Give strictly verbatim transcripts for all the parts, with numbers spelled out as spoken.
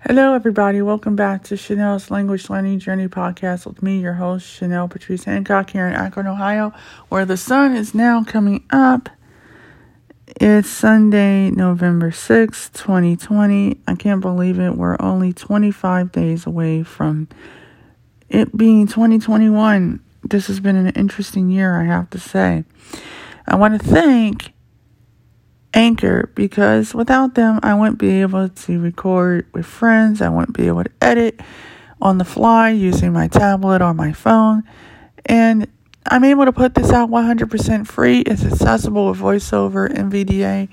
Hello everybody, welcome back to Chanel's Language Learning Journey podcast with me, your host, Chanel Patrice Hancock here in Akron, Ohio, where the sun is now coming up. It's Sunday, November sixth, twenty twenty. I can't believe it. We're only twenty-five days away from it being twenty twenty-one. This has been an interesting year, I have to say. I want to thank Anchor, because without them, I wouldn't be able to record with friends. I wouldn't be able to edit on the fly using my tablet or my phone. And I'm able to put this out one hundred percent free. It's accessible with VoiceOver, N V D A,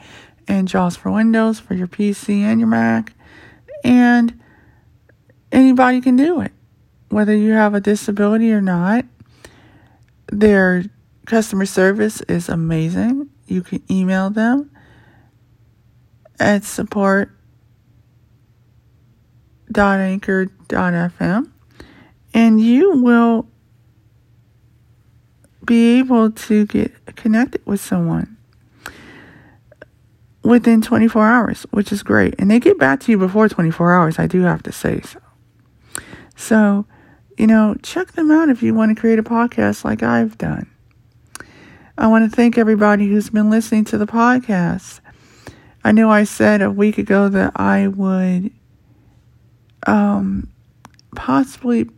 and JAWS for Windows, for your P C and your Mac. And anybody can do it, whether you have a disability or not. Their customer service is amazing. You can email them at support dot anchor dot f m, and you will be able to get connected with someone within twenty-four hours, which is great. And they get back to you before twenty-four hours, I do have to say so. So, you know, check them out if you want to create a podcast like I've done. I want to thank everybody who's been listening to the podcast. I know I said a week ago that I would um, possibly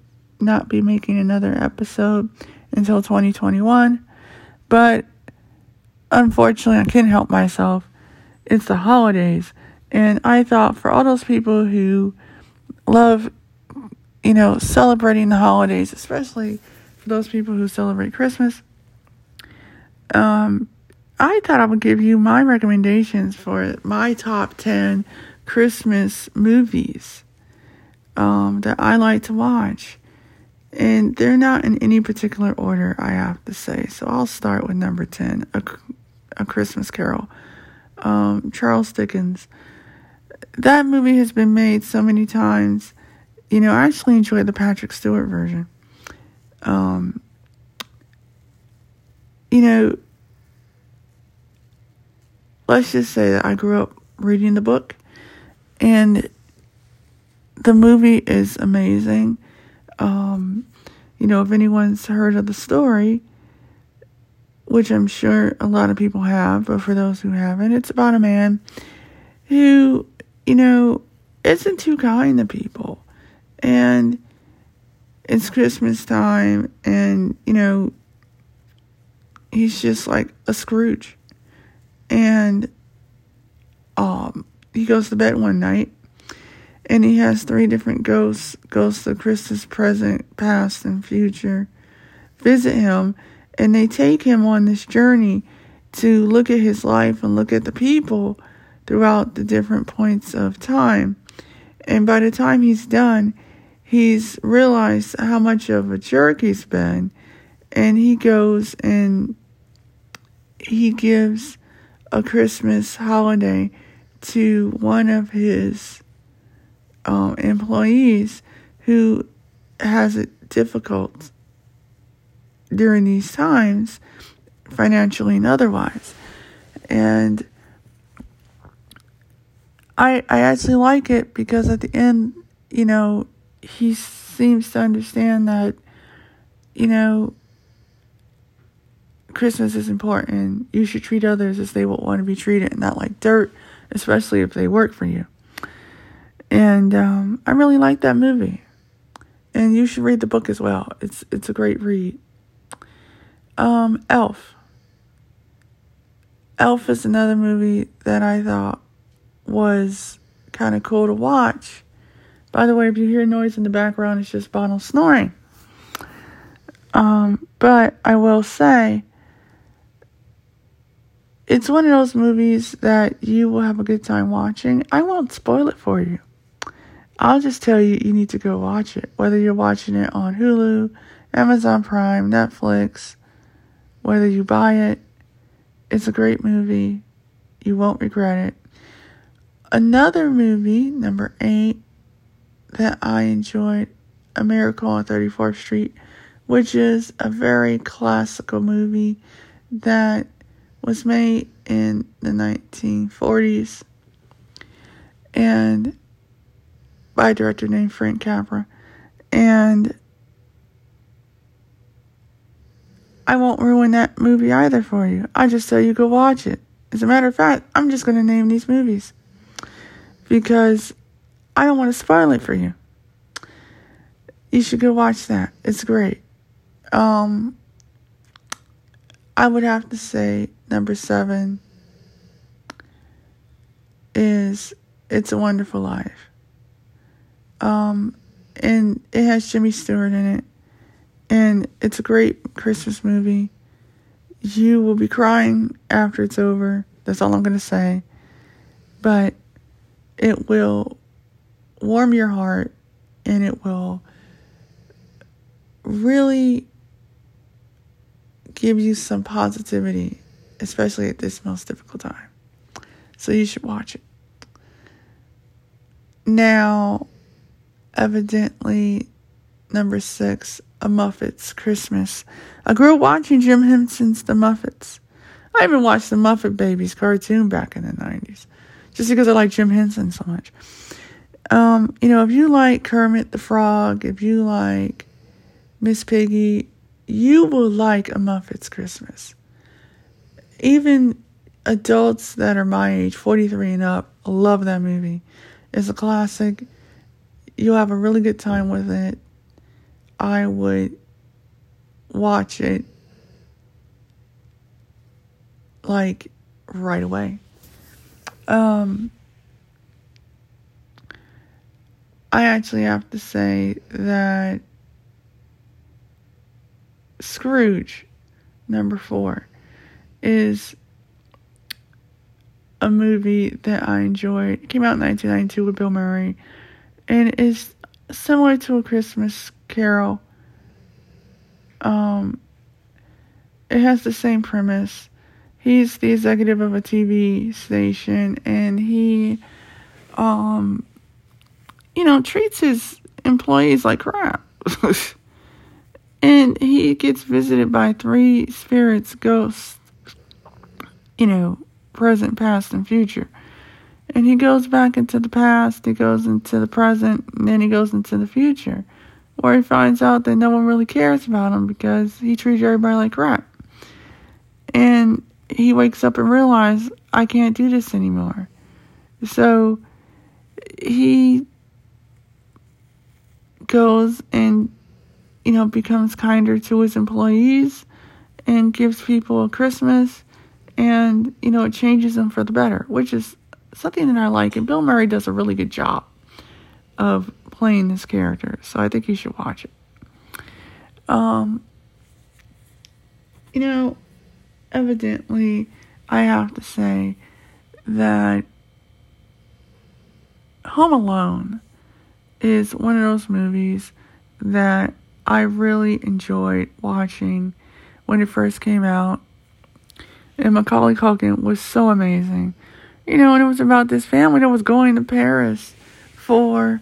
not be making another episode until twenty twenty-one, but unfortunately, I couldn't help myself. It's the holidays, and I thought for all those people who love, you know, celebrating the holidays, especially for those people who celebrate Christmas, um, I thought I would give you my recommendations for my top ten Christmas movies um, that I like to watch. And they're not in any particular order, I have to say. So I'll start with number ten, A, A Christmas Carol. Um, Charles Dickens. That movie has been made so many times. You know, I actually enjoyed the Patrick Stewart version. Um, you know, let's just say that I grew up reading the book, and the movie is amazing. Um, you know, if anyone's heard of the story, which I'm sure a lot of people have, but for those who haven't, it's about a man who, you know, isn't too kind to people. And it's Christmas time, and, you know, he's just like a Scrooge. And um, he goes to bed one night, and he has three different ghosts, ghosts of Christmas present, past, and future, visit him, and they take him on this journey to look at his life and look at the people throughout the different points of time. And by the time he's done, he's realized how much of a jerk he's been, and he goes and he gives a Christmas holiday to one of his um, employees who has it difficult during these times, financially and otherwise. And I I actually like it because at the end, you know, he seems to understand that, you know, Christmas is important. You should treat others as they would want to be treated, and not like dirt, especially if they work for you. And um, I really like that movie. And you should read the book as well. It's it's a great read. Um, Elf. Elf is another movie that I thought was kind of cool to watch. By the way, if you hear noise in the background, it's just Bono snoring. Um, but I will say, it's one of those movies that you will have a good time watching. I won't spoil it for you. I'll just tell you, you need to go watch it. Whether you're watching it on Hulu, Amazon Prime, Netflix, whether you buy it, it's a great movie. You won't regret it. Another movie, number eight, that I enjoyed, A Miracle on thirty-fourth Street, which is a very classical movie that was made in the nineteen forties, and by a director named Frank Capra. And I won't ruin that movie either for you. I just say you go watch it. As a matter of fact, I'm just going to name these movies because I don't want to spoil it for you. You should go watch that. It's great. Um, I would have to say number seven is It's a Wonderful Life. Um, and it has Jimmy Stewart in it. And it's a great Christmas movie. You will be crying after it's over. That's all I'm going to say. But it will warm your heart, and it will really give you some positivity, especially at this most difficult time. So you should watch it. Now, evidently, number six, A Muppet's Christmas. I grew up watching Jim Henson's The Muppets. I even watched The Muppet Babies cartoon back in the nineties, just because I like Jim Henson so much. Um, you know, if you like Kermit the Frog, if you like Miss Piggy, you will like A Muppet's Christmas. Even adults that are my age, forty-three and up, love that movie. It's a classic. You'll have a really good time with it. I would watch it like right away. Um, I actually have to say that Scrooge, number four, is a movie that I enjoyed. It came out in nineteen ninety-two with Bill Murray, and it is similar to A Christmas Carol. Um, it has the same premise. He's the executive of a T V station, and he, um, you know, treats his employees like crap. And he gets visited by three spirits, ghosts, you know, present, past, and future. And he goes back into the past, he goes into the present, and then he goes into the future, where he finds out that no one really cares about him because he treats everybody like crap. And he wakes up and realizes, I can't do this anymore. So he goes and, you know, becomes kinder to his employees and gives people a Christmas, and, you know, it changes them for the better, which is something that I like. And Bill Murray does a really good job of playing this character, so I think you should watch it. Um, you know, evidently, I have to say that Home Alone is one of those movies that I really enjoyed watching when it first came out. And Macaulay Culkin was so amazing. You know, and it was about this family that was going to Paris for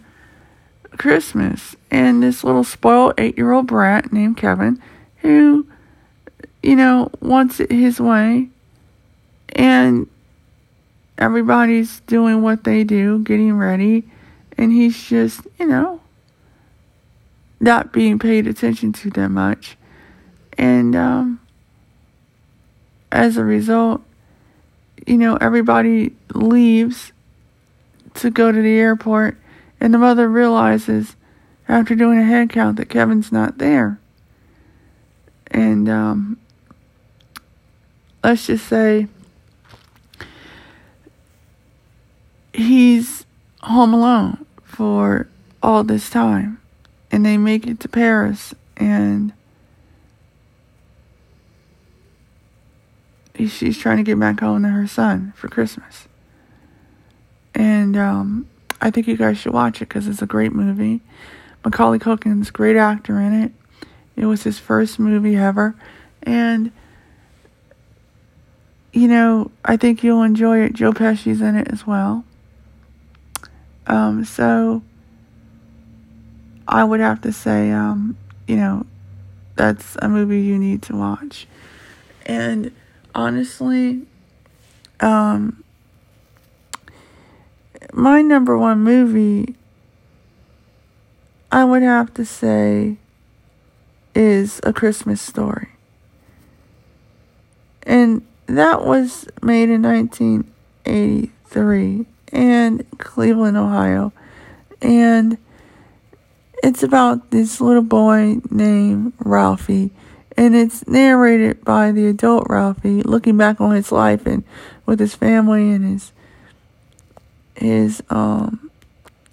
Christmas. And this little spoiled eight-year-old brat named Kevin, who, you know, wants it his way. And everybody's doing what they do, getting ready. And he's just, you know, not being paid attention to that much. And um, as a result, you know, everybody leaves to go to the airport, and the mother realizes after doing a head count that Kevin's not there. And um, let's just say he's home alone for all this time, and they make it to Paris, and she's trying to get back home to her son for Christmas. And um, I think you guys should watch it because it's a great movie. Macaulay Culkin's a great actor in it. It was his first movie ever. And, you know, I think you'll enjoy it. Joe Pesci's in it as well. Um, so, I would have to say, um, you know, that's a movie you need to watch. And honestly, um, my number one movie I would have to say is A Christmas Story. And that was made in nineteen eighty-three in Cleveland, Ohio. And it's about this little boy named Ralphie. And it's narrated by the adult Ralphie looking back on his life and with his family and his his um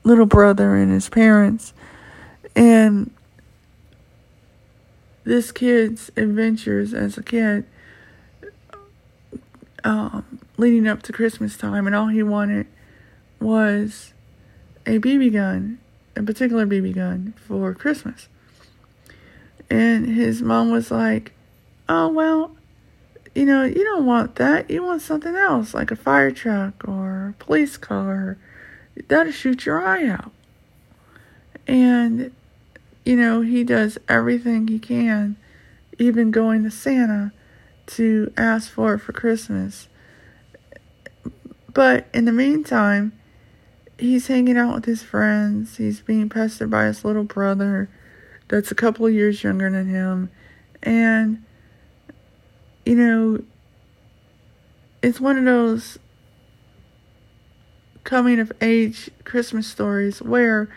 little brother and his parents. And this kid's adventures as a kid um, leading up to Christmas time. And all he wanted was a B B gun, a particular B B gun for Christmas. And his mom was like, oh, well, you know, you don't want that. You want something else, like a fire truck or a police car. That'll shoot your eye out. And, you know, he does everything he can, even going to Santa to ask for it for Christmas. But in the meantime, he's hanging out with his friends. He's being pestered by his little brother that's a couple of years younger than him. And, you know, it's one of those coming-of-age Christmas stories where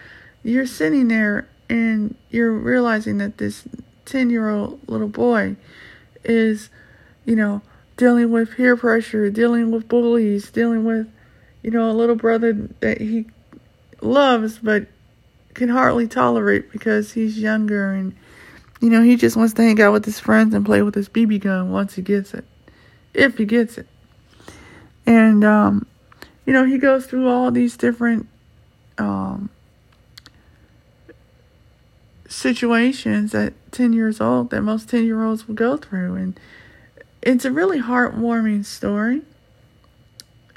you're sitting there and you're realizing that this ten-year-old little boy is, you know, dealing with peer pressure, dealing with bullies, dealing with, you know, a little brother that he loves but can hardly tolerate because he's younger and, you know, he just wants to hang out with his friends and play with his B B gun once he gets it, if he gets it. And, um, you know, he goes through all these different um, situations at ten years old that most ten-year-olds will go through. And it's a really heartwarming story.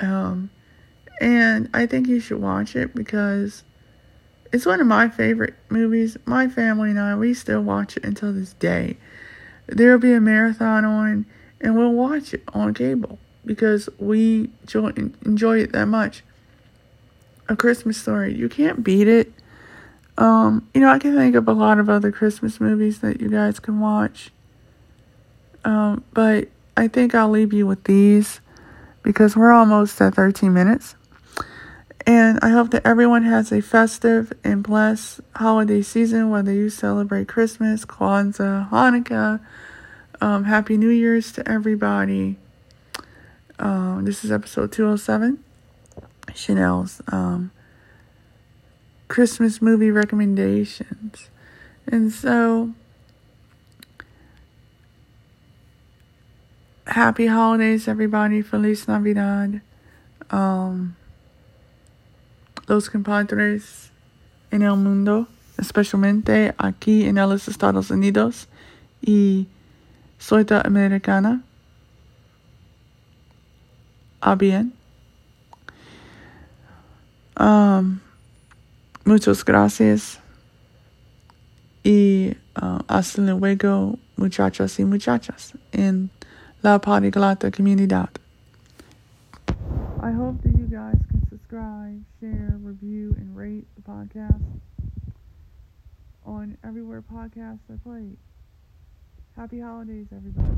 Um, and I think you should watch it because it's one of my favorite movies. My family and I, we still watch it until this day. There'll be a marathon on, and we'll watch it on cable because we enjoy it that much. A Christmas Story, you can't beat it. Um, you know, I can think of a lot of other Christmas movies that you guys can watch. Um, but I think I'll leave you with these because we're almost at thirteen minutes. And I hope that everyone has a festive and blessed holiday season, whether you celebrate Christmas, Kwanzaa, Hanukkah. Um, Happy New Year's to everybody. Um, this is episode two oh seven, Chanel's um, Christmas movie recommendations. And so, happy holidays, everybody. Feliz Navidad. Um, Los compadres en el mundo, especialmente aquí en los Estados Unidos y Soyta Americana. A bien. Um, muchas gracias. Y uh, hasta luego, muchachos y muchachas, en la Podiglota Comunidad. I hope that you guys can subscribe, share, review, and rate the podcast on everywhere podcasts are played. Happy holidays, everybody.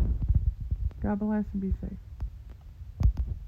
God bless and be safe.